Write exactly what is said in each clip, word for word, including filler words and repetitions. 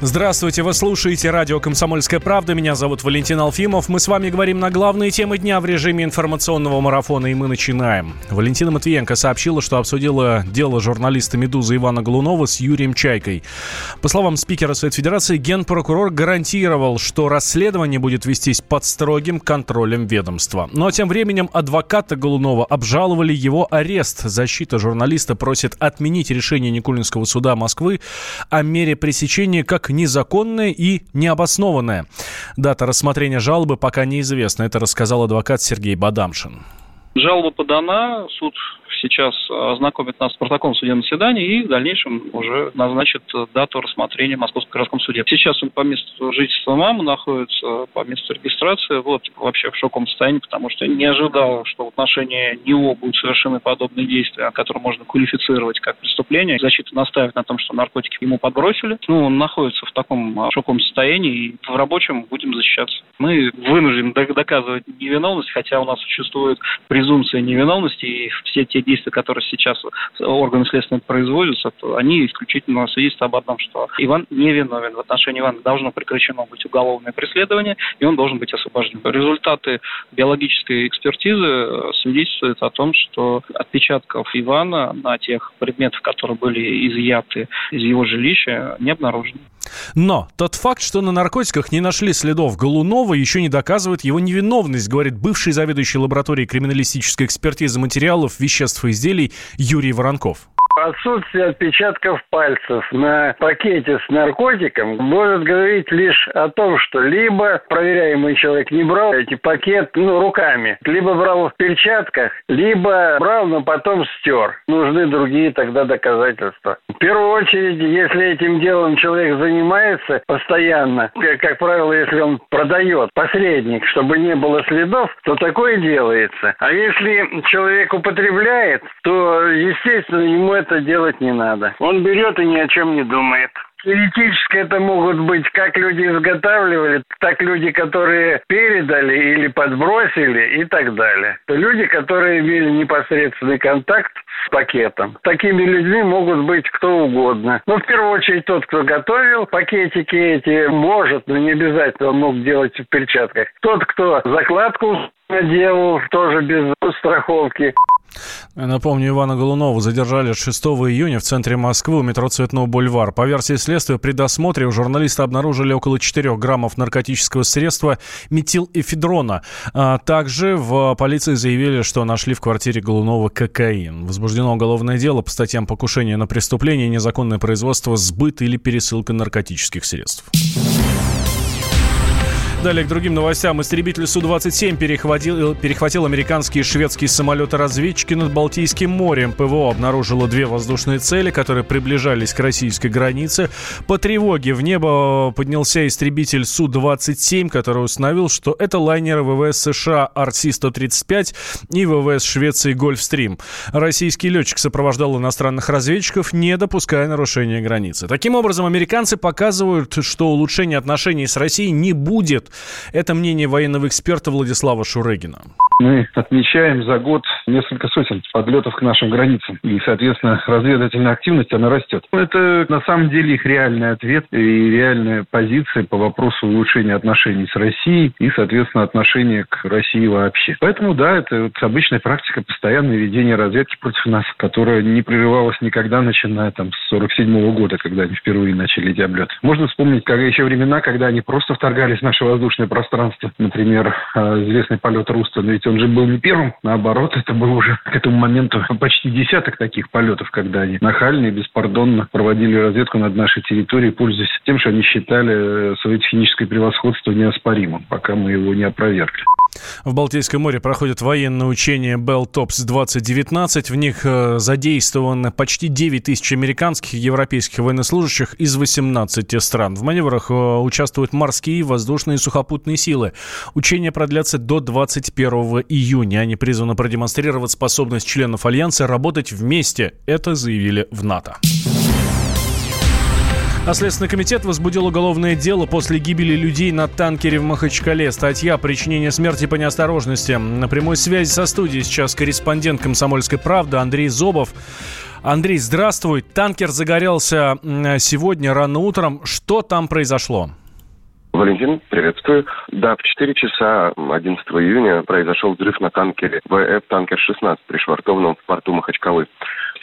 Здравствуйте, вы слушаете радио «Комсомольская правда». Меня зовут Валентин Алфимов. Мы с вами говорим на главные темы дня в режиме информационного марафона, и мы начинаем. Валентина Матвиенко сообщила, что обсудила дело журналиста «Медузы» Ивана Голунова с Юрием Чайкой. По словам спикера Совета Федерации, генпрокурор гарантировал, что расследование будет вестись под строгим контролем ведомства. Но тем временем адвоката Голунова обжаловали его арест. Защита журналиста просит отменить решение Никулинского суда Москвы о мере пресечения как незаконное и необоснованное. Дата рассмотрения жалобы пока неизвестна. Это рассказал адвокат Сергей Бадамшин. Жалоба подана. Суд сейчас ознакомит нас с протоколом судебного заседания и в дальнейшем уже назначит дату рассмотрения в Московском городском суде. Сейчас он по месту жительства мамы находится, по месту регистрации. Вот вообще в шоковом состоянии, потому что не ожидал, что в отношении него будут совершены подобные действия, которые можно квалифицировать как преступление. Защита настаивает на том, что наркотики ему подбросили. Ну, он находится в таком шоковом состоянии, и в рабочем будем защищаться. Мы вынуждены доказывать невиновность, хотя у нас существует презумпция невиновности, и все те действия, которые сейчас органы следственные производятся, то они исключительно свидетельствуют об одном, что Иван невиновен. В отношении Ивана должно прекращено быть уголовное преследование, и он должен быть освобожден. Результаты биологической экспертизы свидетельствуют о том, что отпечатков Ивана на тех предметах, которые были изъяты из его жилища, не обнаружено. Но тот факт, что на наркотиках не нашли следов Голунова, еще не доказывает его невиновность, говорит бывший заведующий лабораторией криминалистической экспертизы материалов, веществ и изделий Юрий Воронков. Отсутствие отпечатков пальцев на пакете с наркотиком может говорить лишь о том, что либо проверяемый человек не брал эти пакет ну, руками, либо брал в перчатках, либо брал, но потом стер. Нужны другие тогда доказательства. В первую очередь, если этим делом человек занимается постоянно, как, как правило, если он продает посредник, чтобы не было следов, то такое делается. А если человек употребляет, то, естественно, ему это Это делать не надо. Он берет и ни о чем не думает. Теоретически это могут быть как люди изготавливали, так люди, которые передали или подбросили и так далее. Люди, которые имели непосредственный контакт с пакетом. Такими людьми могут быть кто угодно. Но в первую очередь тот, кто готовил пакетики эти, может, но не обязательно мог делать в перчатках. Тот, кто закладку делал, тоже без страховки. Напомню, Ивана Голунова задержали шестого июня в центре Москвы у метро Цветного бульвара. По версии следствия, при досмотре у журналиста обнаружили около четырех граммов наркотического средства метилэфедрона. А также в полиции заявили, что нашли в квартире Голунова кокаин. Возбуждено уголовное дело по статьям покушения на преступление, незаконное производство, сбыт или пересылка наркотических средств. Далее к другим новостям. Истребитель Су двадцать семь перехватил, перехватил американские и шведские самолеты-разведчики над Балтийским морем. ПВО обнаружило две воздушные цели, которые приближались к российской границе. По тревоге в небо поднялся истребитель Су двадцать семь, который установил, что это лайнеры ВВС США Эр Си сто тридцать пять и ВВС Швеции Гольфстрим. Российский летчик сопровождал иностранных разведчиков, не допуская нарушения границы. Таким образом, американцы показывают, что улучшения отношений с Россией не будет. Это мнение военного эксперта Владислава Шурегина. Мы отмечаем за год несколько сотен подлетов к нашим границам. И, соответственно, разведывательная активность, она растет. Это, на самом деле, их реальный ответ и реальная позиция по вопросу улучшения отношений с Россией и, соответственно, отношения к России вообще. Поэтому, да, это вот обычная практика постоянного ведения разведки против нас, которая не прерывалась никогда, начиная там с сорок седьмого года, когда они впервые начали эти облеты. Можно вспомнить как еще времена, когда они просто вторгались в наше воздушное пространство. Например, известный полет Руста, но ведь он же был не первым, наоборот, это было уже к этому моменту почти десяток таких полетов, когда они нахально и беспардонно проводили разведку над нашей территорией, пользуясь тем, что они считали свое техническое превосходство неоспоримым, пока мы его не опровергли. В Балтийском море проходят военные учения Бэлтопс двадцать девятнадцать. В них задействовано почти девять тысяч американских и европейских военнослужащих из восемнадцати стран. В маневрах участвуют морские, воздушные и сухопутные силы. Учения продлятся до двадцать первого июня. Они призваны продемонстрировать способность членов Альянса работать вместе. Это заявили в НАТО. А Следственный комитет возбудил уголовное дело после гибели людей на танкере в Махачкале. Статья «Причинение смерти по неосторожности». На прямой связи со студией сейчас корреспондент «Комсомольской правды» Андрей Зобов. Андрей, здравствуй. Танкер загорелся сегодня рано утром. Что там произошло? Валентин, приветствую. Да, в четыре часа одиннадцатого июня произошел взрыв на танкере ВФ Танкер шестнадцать, пришвартованном в порту Махачкалы.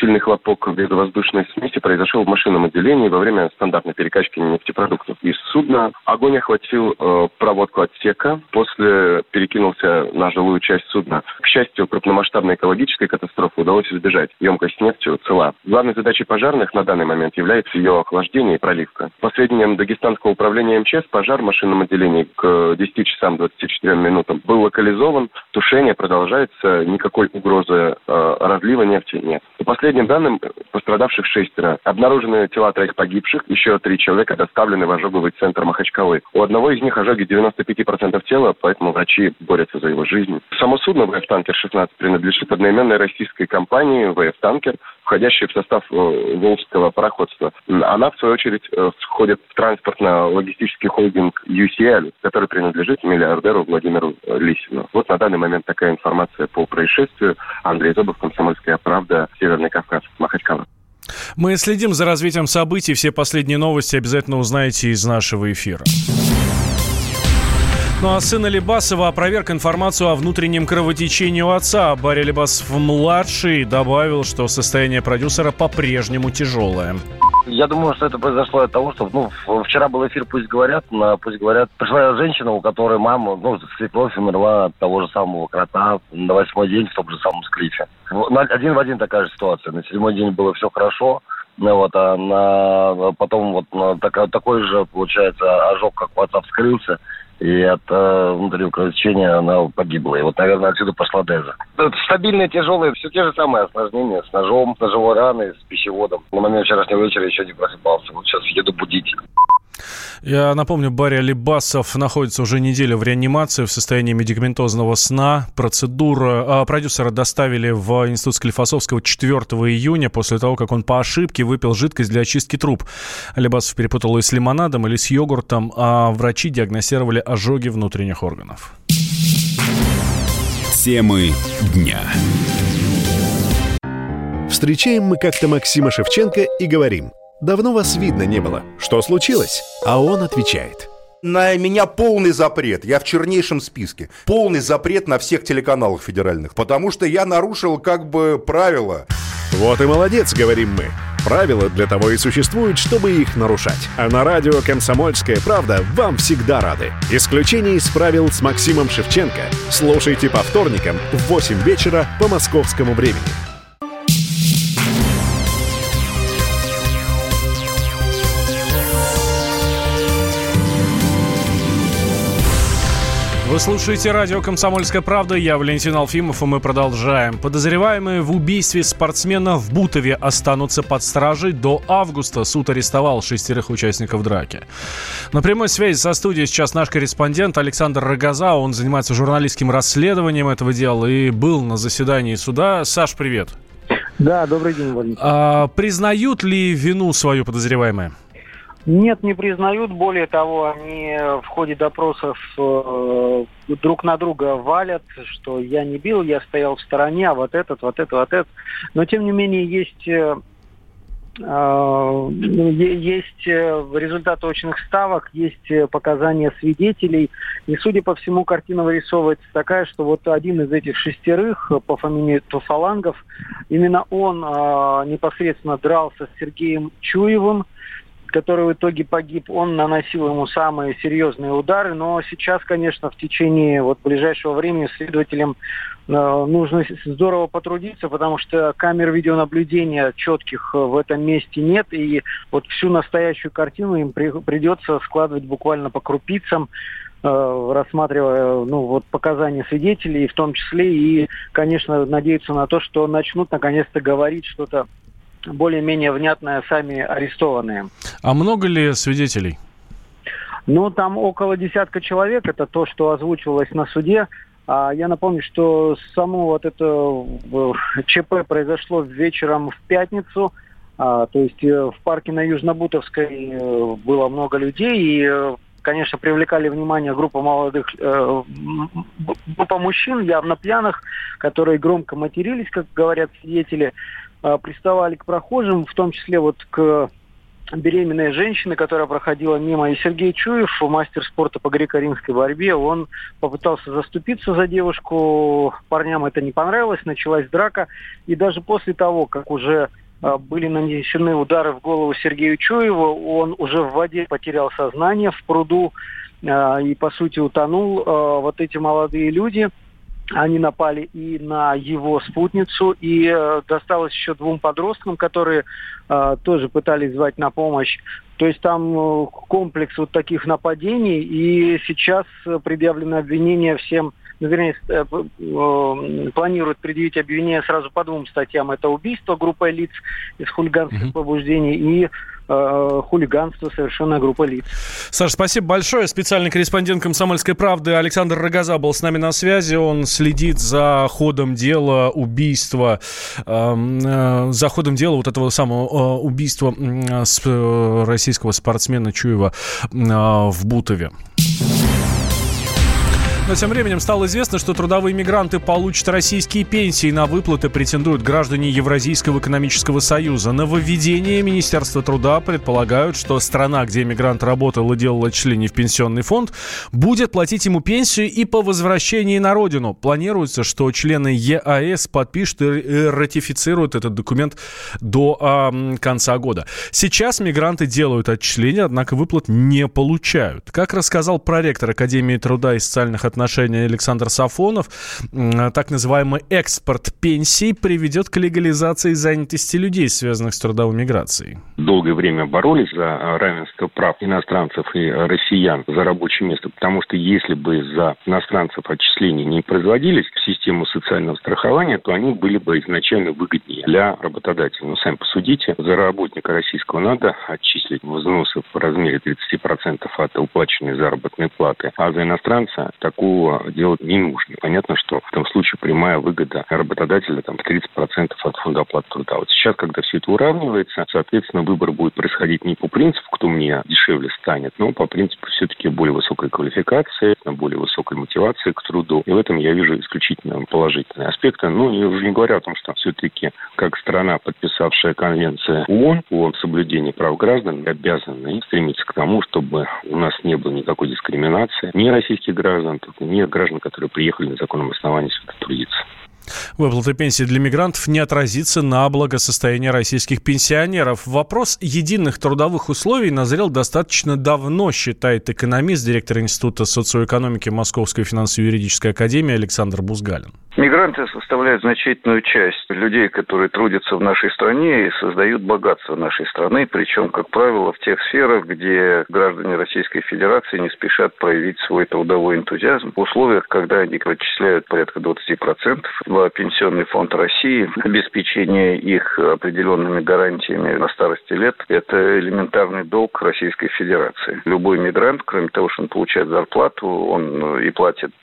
Сильный хлопок в газовоздушной смеси произошел в машинном отделении во время стандартной перекачки нефтепродуктов из судна. Огонь охватил э, проводку отсека, после перекинулся на жилую часть судна. К счастью, крупномасштабной экологической катастрофы удалось избежать. Емкость нефти цела. Главной задачей пожарных на данный момент является ее охлаждение и проливка. По сведениям Дагестанского управления МЧС, пожар в машинном отделении к десяти часам двадцати четырем минутам был локализован. Тушение продолжается. Никакой угрозы э, разлива нефти нет. По последним данным, пострадавших шестеро. Обнаружены тела троих погибших, еще три человека доставлены в ожоговый центр Махачкалы. У одного из них ожоги девяносто пять процентов тела, поэтому врачи борются за его жизнь. Само судно ВФ Танкер шестнадцать принадлежит одноименной российской компании ВФ Танкер, входящей в состав Волжского пароходства. Она, в свою очередь, входит в транспортно-логистический холдинг ю си эл, который принадлежит миллиардеру Владимиру Лисину. Вот на данный момент такая информация по происшествию. Андрей Зобов, «Комсомольская правда», Северный Кавказ, Махачкала. Мы следим за развитием событий. Все последние новости обязательно узнаете из нашего эфира. Ну а сын Алибасова опроверг информацию о внутреннем кровотечении у отца. Бари Алибасов-младший добавил, что состояние продюсера по-прежнему тяжелое. Я думаю, что это произошло от того, что ну, вчера был эфир «Пусть говорят», на «Пусть говорят» пришла женщина, у которой мама, ну, свекровь умерла от того же самого крота на восьмой день в том же самом склифе. Один в один такая же ситуация. На седьмой день было все хорошо, ну, вот, а на, потом вот на, так, такой же, получается, ожог, как у отца, вскрылся. И от э, внутреннего кровотечения она погибла. И вот, наверное, отсюда пошла деза. Стабильные, тяжелые, все те же самые осложнения. С ножом, с ножевой раной, с пищеводом. На момент вчерашнего вечера еще не просыпался. Вот сейчас еду будить. Я напомню, Бари Алибасов находится уже неделю в реанимации в состоянии медикаментозного сна. Процедура э, продюсера доставили в институт Склифосовского четвертого июня после того, как он по ошибке выпил жидкость для очистки труб. Алибасов перепутал ее с лимонадом или с йогуртом, а врачи диагностировали ожоги внутренних органов. Темы дня. Встречаем мы как-то Максима Шевченко и говорим: «Давно вас видно не было. Что случилось?» А он отвечает: «На меня полный запрет. Я в чернейшем списке. Полный запрет на всех телеканалах федеральных, потому что я нарушил как бы правила». Вот и молодец, говорим мы. Правила для того и существуют, чтобы их нарушать. А на радио «Комсомольская правда» вам всегда рады. Исключение из правил с Максимом Шевченко. Слушайте по вторникам в восемь вечера по московскому времени. Вы слушаете радио «Комсомольская правда». Я Валентин Алфимов, и мы продолжаем. Подозреваемые в убийстве спортсмена в Бутове останутся под стражей до августа. Суд арестовал шестерых участников драки. На прямой связи со студией сейчас наш корреспондент Александр Рогоза. Он занимается журналистским расследованием этого дела и был на заседании суда. Саш, привет. Да, добрый день, Валентин. А, признают ли вину свою подозреваемые? Нет, не признают. Более того, они в ходе допросов э, друг на друга валят, что я не бил, я стоял в стороне, а вот этот, вот этот, вот этот. Но, тем не менее, есть, э, э, есть результаты очных ставок, есть показания свидетелей. И, судя по всему, картина вырисовывается такая, что вот один из этих шестерых по фамилии Туфалангов, именно он э, непосредственно дрался с Сергеем Чуевым, который в итоге погиб. Он наносил ему самые серьезные удары, но сейчас, конечно, в течение вот ближайшего времени следователям э, нужно здорово потрудиться, потому что камер видеонаблюдения четких в этом месте нет, и вот всю настоящую картину им при, придется складывать буквально по крупицам, э, рассматривая ну, вот, показания свидетелей, в том числе, и, конечно, надеяться на то, что начнут наконец-то говорить что-то более-менее внятно сами арестованные. А много ли свидетелей? Ну, там около десятка человек. Это то, что озвучивалось на суде. А я напомню, что само вот это ЧП произошло вечером в пятницу. А, то есть в парке на Южнобутовской было много людей. И, конечно, привлекали внимание группа молодых, э, группа мужчин, явно пьяных, которые громко матерились, как говорят свидетели. приставали к прохожим, в том числе вот к беременной женщине, которая проходила мимо. И Сергей Чуев, мастер спорта по греко-римской борьбе, он попытался заступиться за девушку. Парням это не понравилось, началась драка. И даже после того, как уже были нанесены удары в голову Сергею Чуеву, он уже в воде потерял сознание, в пруду, и, по сути, утонул. Вот эти молодые люди, они напали и на его спутницу, и э, досталось еще двум подросткам, которые э, тоже пытались звать на помощь. То есть там э, комплекс вот таких нападений, и сейчас предъявлено обвинение всем, ну, вернее, э, э, планируют предъявить обвинение сразу по двум статьям. Это убийство группой лиц из хулиганских mm-hmm. побуждений и хулиганство, совершенная группа лиц. Саша, спасибо большое. Специальный корреспондент «Комсомольской правды» Александр Рогоза был с нами на связи. Он следит за ходом дела убийства, э, за ходом дела вот этого самого убийства российского спортсмена Чуева э, в Бутове. Но тем временем стало известно, что трудовые мигранты получат российские пенсии. На выплаты претендуют граждане Евразийского экономического союза. Нововведение Министерства труда предполагают, что страна, где мигрант работал и делал отчисления в Пенсионный фонд, будет платить ему пенсию и по возвращении на родину. Планируется, что члены ЕАЭС подпишут и ратифицируют этот документ до э, конца года. Сейчас мигранты делают отчисления, однако выплат не получают. Как рассказал проректор Академии труда и социальных отношений отношений Александр Сафонов, так называемый экспорт пенсий приведет к легализации занятости людей, связанных с трудовой миграцией. Долгое время боролись за равенство прав иностранцев и россиян за рабочее место, потому что если бы за иностранцев отчисления не производились в систему социального страхования, то они были бы изначально выгоднее для работодателя. Но сами посудите, за работника российского надо отчислить взносы в размере тридцать процентов от уплаченной заработной платы, а за иностранца такого делать не нужно. Понятно, что в этом случае прямая выгода работодателя там, тридцать процентов от фонда оплаты труда. Вот сейчас, когда все это уравнивается, соответственно, выбор будет происходить не по принципу, кто мне дешевле станет, но по принципу все-таки более высокой квалификации, более высокой мотивации к труду. И в этом я вижу исключительно положительные аспекты. Ну, я уже не говорю о том, что все-таки как страна, подписавшая конвенцию ООН о соблюдении прав граждан, обязана стремиться к тому, чтобы у нас не было никакой дискриминации ни российских граждан, не граждан, которые приехали на законном основании сюда трудиться. Выплаты пенсии для мигрантов не отразится на благосостоянии российских пенсионеров. Вопрос единых трудовых условий назрел достаточно давно, считает экономист, директор Института социоэкономики Московской финансово-юридической академии Александр Бузгалин. Мигранты составляют значительную часть людей, которые трудятся в нашей стране и создают богатство нашей страны, причем, как правило, в тех сферах, где граждане Российской Федерации не спешат проявить свой трудовой энтузиазм. В условиях, когда они отчисляют порядка двадцать процентов в Пенсионный фонд России, обеспечение их определенными гарантиями на старости лет – это элементарный долг Российской Федерации. Любой мигрант, кроме того, что он получает зарплату, он и платит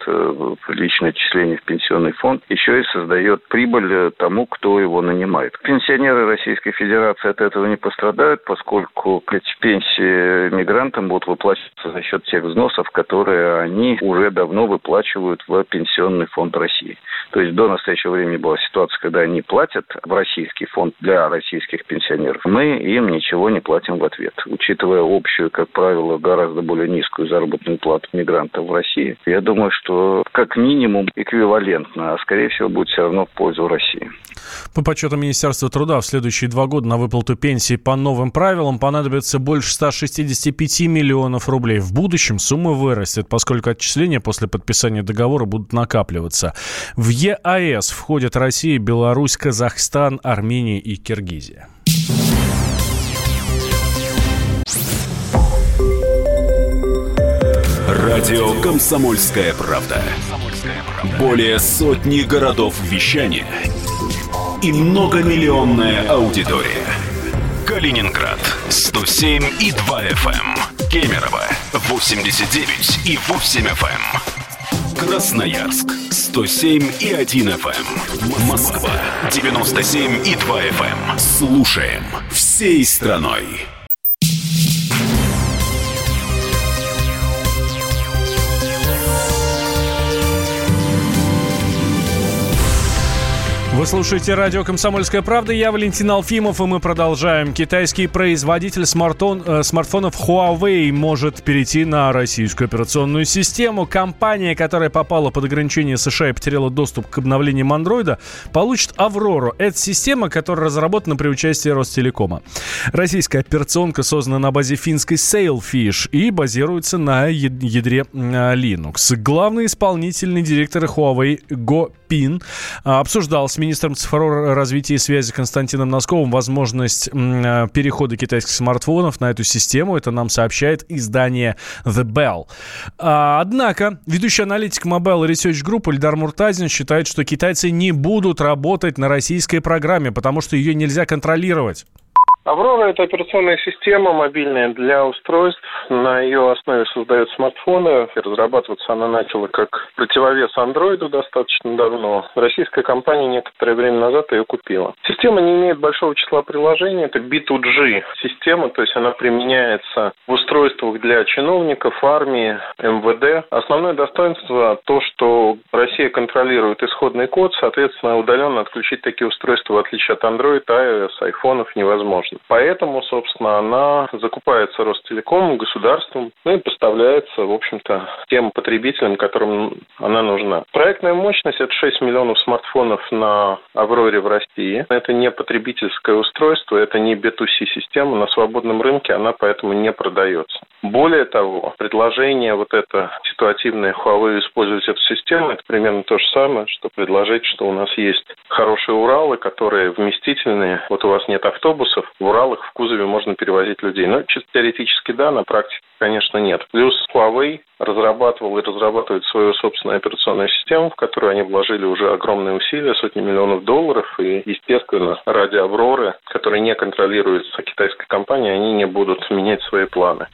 личное отчисление в Пенсионный фонд, фонд еще и создает прибыль тому, кто его нанимает. Пенсионеры Российской Федерации от этого не пострадают, поскольку эти пенсии мигрантам будут выплачиваться за счет тех взносов, которые они уже давно выплачивают в Пенсионный фонд России. То есть до настоящего времени была ситуация, когда они платят в российский фонд для российских пенсионеров. Мы им ничего не платим в ответ. Учитывая общую, как правило, гораздо более низкую заработную плату мигрантов в России, я думаю, что как минимум эквивалентно, а, скорее всего, будет все равно в пользу России. По подсчетам Министерства труда, в следующие два года на выплату пенсии по новым правилам понадобится больше сто шестьдесят пять миллионов рублей. В будущем сумма вырастет, поскольку отчисления после подписания договора будут накапливаться. В ЕАЭС входят Россия, Беларусь, Казахстан, Армения и Киргизия. Радио «Комсомольская правда». Более сотни городов вещания и многомиллионная аудитория. Калининград сто семь и два эф эм, Кемерово восемьдесят девять и восемь эф эм, Красноярск сто семь и один эф эм, Москва девяносто семь и два эф эм. Слушаем всей страной. Вы слушаете радио «Комсомольская правда». Я Валентин Алфимов, и мы продолжаем. Китайский производитель смартфон, э, смартфонов Huawei может перейти на российскую операционную систему. Компания, которая попала под ограничение США и потеряла доступ к обновлениям Android, получит «Аврору». Это система, которая разработана при участии Ростелекома. Российская операционка создана на базе финской Sailfish и базируется на ядре Linux. Главный исполнительный директор Huawei Го Пин обсуждал с министром цифрового развития и связи Константином Носковым возможность перехода китайских смартфонов на эту систему. Это нам сообщает издание The Bell. Однако ведущий аналитик Mobile Research Group Эльдар Муртазин считает, что китайцы не будут работать на российской программе, потому что ее нельзя контролировать. «Аврора» — это операционная система мобильная для устройств. На ее основе создают смартфоны. Разрабатываться она начала как противовес «Андроиду» достаточно давно. Российская компания некоторое время назад ее купила. Система не имеет большого числа приложений. Это би ту джи-система, то есть она применяется в устройствах для чиновников, армии, эм вэ дэ. Основное достоинство — то, что Россия контролирует исходный код. Соответственно, удаленно отключить такие устройства, в отличие от «Андроид», «iOS», «Айфонов» невозможно. Поэтому, собственно, она закупается Ростелекомом, государством, ну и поставляется, в общем-то, тем потребителям, которым она нужна. Проектная мощность – это шесть миллионов смартфонов на «Авроре» в России. Это не потребительское устройство, это не би ту си-система. На свободном рынке она поэтому не продается. Более того, предложение вот это ситуативное Huawei использовать эту систему – это примерно то же самое, что предложить, что у нас есть хорошие «Уралы», которые вместительные. Вот у вас нет автобусов, в «Уралах» в кузове можно перевозить людей. Но чисто теоретически да, на практике, конечно, нет. Плюс Huawei разрабатывал и разрабатывает свою собственную операционную систему, в которую они вложили уже огромные усилия, сотни миллионов долларов. И, естественно, ради «Авроры», которые не контролируются китайской компанией, они не будут менять свои планы.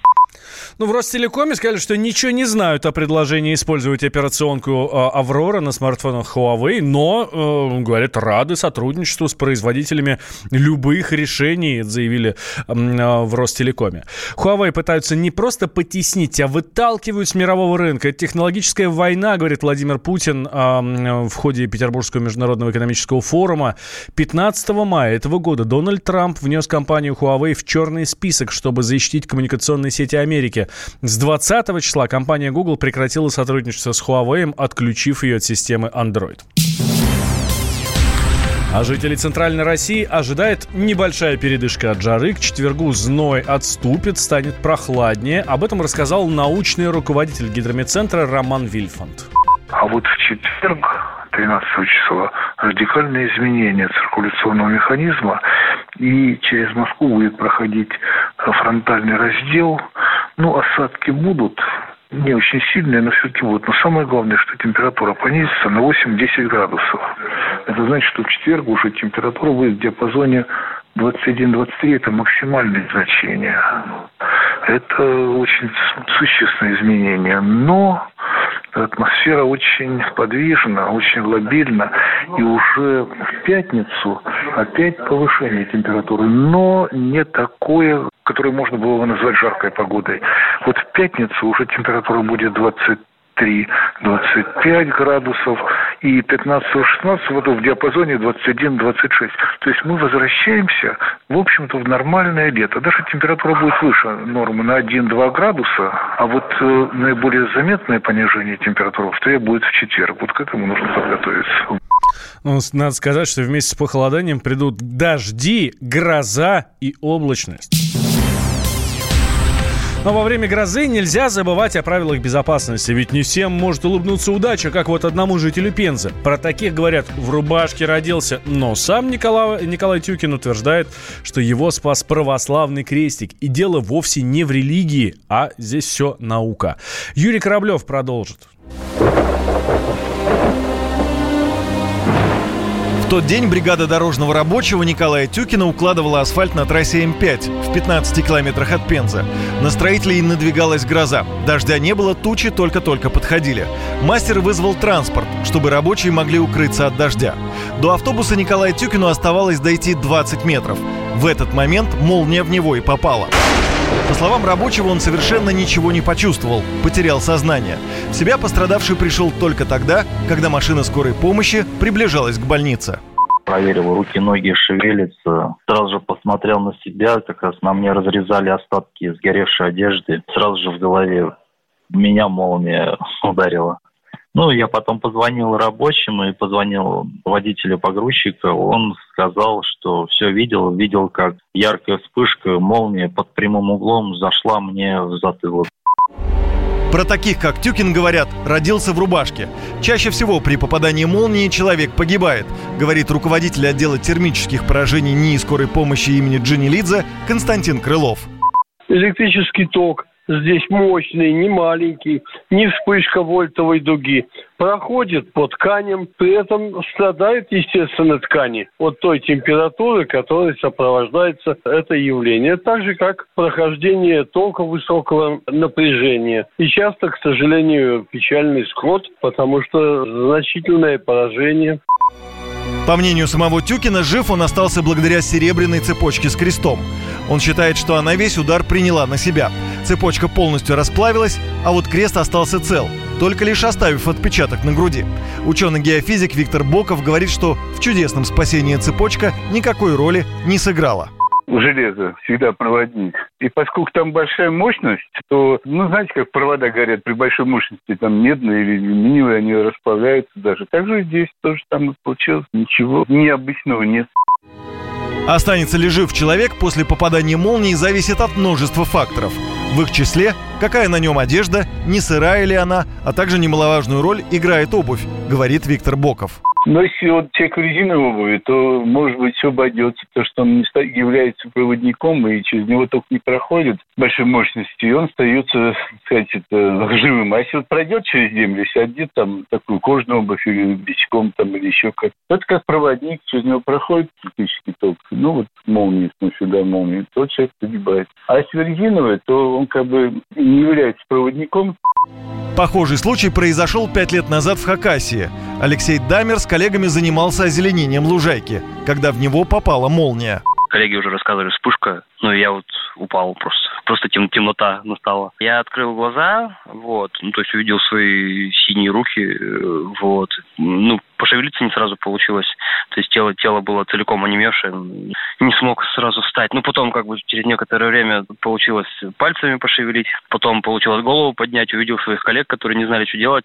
Ну, в Ростелекоме сказали, что ничего не знают о предложении использовать операционку «Аврора» на смартфонах Huawei, но, э, говорят, рады сотрудничеству с производителями любых решений, заявили э, в Ростелекоме. Huawei пытаются не просто потеснить, а выталкивают с мирового рынка. Это технологическая война, говорит Владимир Путин э, в ходе Петербургского международного экономического форума. пятнадцатого мая этого года Дональд Трамп внес компанию Huawei в черный список, чтобы защитить коммуникационные сети Америки. С двадцатого числа компания Google прекратила сотрудничество с Huawei, отключив ее от системы Android. А жителей Центральной России ожидает небольшая передышка от жары. К четвергу зной отступит, станет прохладнее. Об этом рассказал научный руководитель гидромедцентра Роман Вильфанд. А вот в четверг, тринадцатого числа, радикальные изменения циркуляционного механизма, и через Москву будет проходить фронтальный раздел. Ну, осадки будут, не очень сильные, но все-таки будут. Но самое главное, что температура понизится на восемь-десять градусов. Это значит, что в четверг уже температура будет в диапазоне двадцать один - двадцать три. Это максимальное значение. Это очень существенное изменение. Но атмосфера очень подвижна, очень лобильна. И уже в пятницу опять повышение температуры. Но не такое, которое можно было бы назвать жаркой погодой. Вот в пятницу уже температура будет двадцать три - двадцать пять градусов. И пятнадцатого - шестнадцатого в диапазоне двадцать один - двадцать шесть. То есть мы возвращаемся, в общем-то, в нормальное лето. Даже температура будет выше нормы на один-два градуса. А вот э, наиболее заметное понижение температуры в Москве будет в четверг. Вот к этому нужно подготовиться. Ну, надо сказать, что вместе с похолоданием придут дожди, гроза и облачность. Но во время грозы нельзя забывать о правилах безопасности, ведь не всем может улыбнуться удача, как вот одному жителю Пензы. Про таких говорят: в рубашке родился, но сам Николай, Николай Тюкин утверждает, что его спас православный крестик. И дело вовсе не в религии, а здесь все наука. Юрий Кораблев продолжит. В тот день бригада дорожного рабочего Николая Тюкина укладывала асфальт на трассе эм пять в пятнадцати километрах от Пензы. На строителей надвигалась гроза. Дождя не было, тучи только-только подходили. Мастер вызвал транспорт, чтобы рабочие могли укрыться от дождя. До автобуса Николая Тюкину оставалось дойти двадцать метров. В этот момент молния в него и попала. По словам рабочего, он совершенно ничего не почувствовал, потерял сознание. В себя пострадавший пришел только тогда, когда машина скорой помощи приближалась к больнице. проверил, руки, ноги шевелятся. Сразу же посмотрел на себя, как раз на мне разрезали остатки сгоревшей одежды. Сразу же в голове меня молния ударила. Ну, я потом позвонил рабочим и позвонил водителю погрузчика. Он сказал, что все видел. Видел, как яркая вспышка, молния под прямым углом зашла мне в затылок. Про таких, как Тюкин, говорят, родился в рубашке. Чаще всего при попадании молнии человек погибает, говорит руководитель отдела термических поражений НИИ скорой помощи имени Джинилидзе Константин Крылов. Электрический ток здесь мощный, не маленький, не вспышка вольтовой дуги. Проходит по тканям, при этом страдают, естественно, ткани от той температуры, которой сопровождается это явление. Так же, как прохождение тока высокого напряжения. И часто, к сожалению, печальный исход, потому что значительное поражение. По мнению самого Тюкина, жив он остался благодаря серебряной цепочке с крестом. Он считает, что она весь удар приняла на себя. Цепочка полностью расплавилась, а вот крест остался цел, только лишь оставив отпечаток на груди. Ученый-геофизик Виктор Боков говорит, что в чудесном спасении цепочка никакой роли не сыграла. Железо всегда проводник. И поскольку там большая мощность, то, ну, знаете, как провода горят, при большой мощности там медные или алюминиевые, они расплавляются даже. Так же здесь тоже там получилось. Ничего необычного нет. Останется ли жив человек после попадания молнии, зависит от множества факторов. В их числе, какая на нем одежда, не сырая ли она, а также немаловажную роль играет обувь, говорит Виктор Боков. Но если вот человек в резиновой обуви, то, может быть, все обойдется, потому что он является проводником, и через него ток не проходит большой мощности, и он остается, так сказать, это, живым. А если вот пройдет через землю, если одет там такую кожную обувь или босиком там или еще как-то, это как проводник, через него проходит электрический ток, ну вот молния, ну сюда молния, то человек погибает. А если резиновый, то он как бы не является проводником. Похожий случай произошел пять лет назад в Хакасии. Алексей Дамер с коллегами занимался озеленением лужайки, когда в него попала молния. Коллеги уже рассказывали, вспышка, но я вот упал просто. Просто тем, темнота настала. Я открыл глаза, вот, ну, то есть увидел свои синие руки, вот. Ну, пошевелиться не сразу получилось. То есть тело, тело было целиком онемевшее, не смог сразу встать. Ну, потом, как бы, через некоторое время получилось пальцами пошевелить. Потом получилось голову поднять, увидел своих коллег, которые не знали, что делать.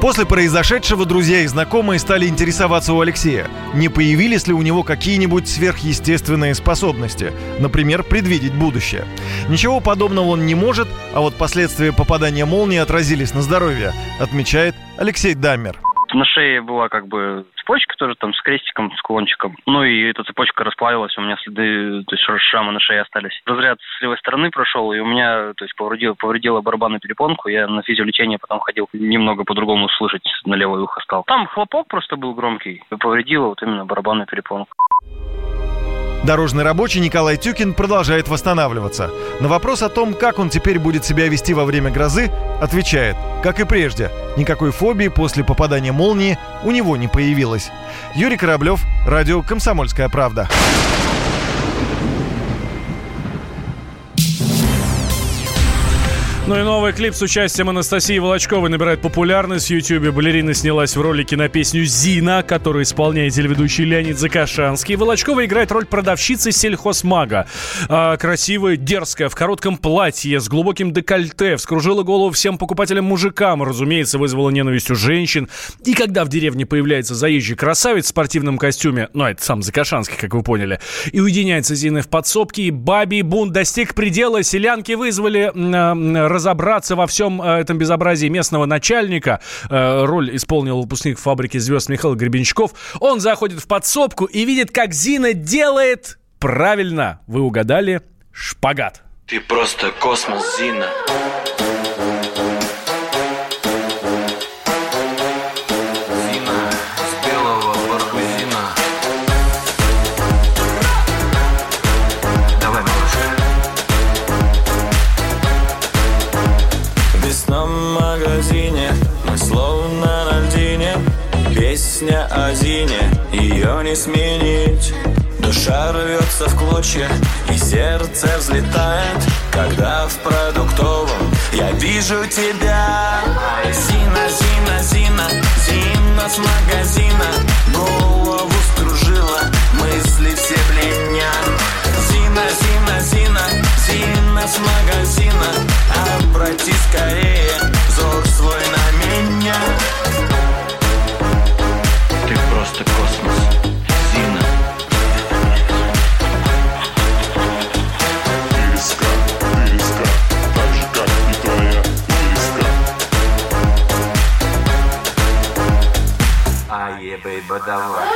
После произошедшего друзья и знакомые стали интересоваться у Алексея, не появились ли у него какие-нибудь сверхъестественные способности, например, предвидеть будущее. Ничего подобного он не может, а вот последствия попадания молнии отразились на здоровье, отмечает Алексей Дамер. На шее была как бы цепочка тоже там с крестиком, с кулончиком. Ну и эта цепочка расплавилась, у меня следы, то есть шрамы на шее остались. Разряд с левой стороны прошел, и у меня, то есть повредило, повредило барабанную перепонку. Я на физиолечение потом ходил, немного по-другому слышать на левое ухо стал. Там хлопок просто был громкий, и повредило вот именно барабанную перепонку. Дорожный рабочий Николай Тюкин продолжает восстанавливаться. На вопрос о том, как он теперь будет себя вести во время грозы, отвечает, как и прежде, никакой фобии после попадания молнии у него не появилось. Юрий Кораблев, радио «Комсомольская правда». Ну и новый клип с участием Анастасии Волочковой набирает популярность в Ютьюбе. Балерина снялась в ролике на песню «Зина», которую исполняет телеведущий Леонид Закашанский. Волочкова играет роль продавщицы сельхозмага. А, красивая, дерзкая, в коротком платье, с глубоким декольте. Вскружила голову всем покупателям-мужикам. Разумеется, вызвала ненависть у женщин. И когда в деревне появляется заезжий красавец в спортивном костюме, ну, это сам Закашанский, как вы поняли, и уединяется Зина в подсобке, и бабий бунт достиг предела. Селянки вызвали... Э, разобраться во всем этом безобразии местного начальника. Роль исполнил выпускник «Фабрики звезд» Михаил Гребенщиков. Он заходит в подсобку и видит, как Зина делает... Правильно, вы угадали, шпагат. Ты просто космос, Зина. Песня о Зине, ее не сменить. Душа рвется в клочья, и сердце взлетает, когда в продуктовом я вижу тебя. Зина, Зина, Зина, Зина с магазина, голову вскружила. магазина, обрати скорее взор свой на меня. Ты просто космос, Зина. Вывеска, вывеска, так же как и твоя вывеска. А ебей бодовай.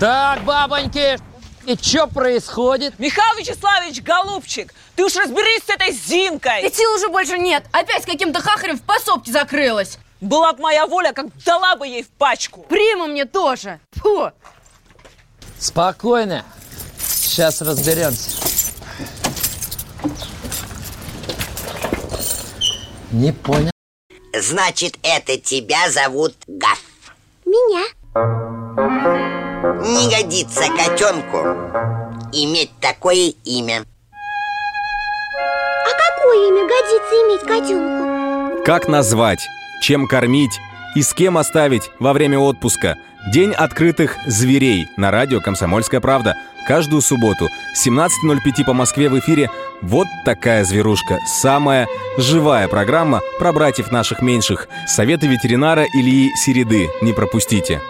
Так, бабоньки, и что происходит? Михаил Вячеславович, голубчик, ты уж разберись с этой Зинкой. И сил уже больше нет, опять с каким-то хахарем в пособке закрылась. Была бы моя воля, как дала бы ей в пачку. Приму мне тоже. Фу. Спокойно, сейчас разберемся. Не понял. Значит, это тебя зовут Гаф? Меня. Не годится котенку иметь такое имя. А какое имя годится иметь котенку? Как назвать, чем кормить и с кем оставить во время отпуска? День открытых зверей на радио «Комсомольская правда». Каждую субботу с семнадцати ноль пять по Москве в эфире «Вот такая зверушка». Самая живая программа про братьев наших меньших. Советы ветеринара Ильи Середы. Не пропустите.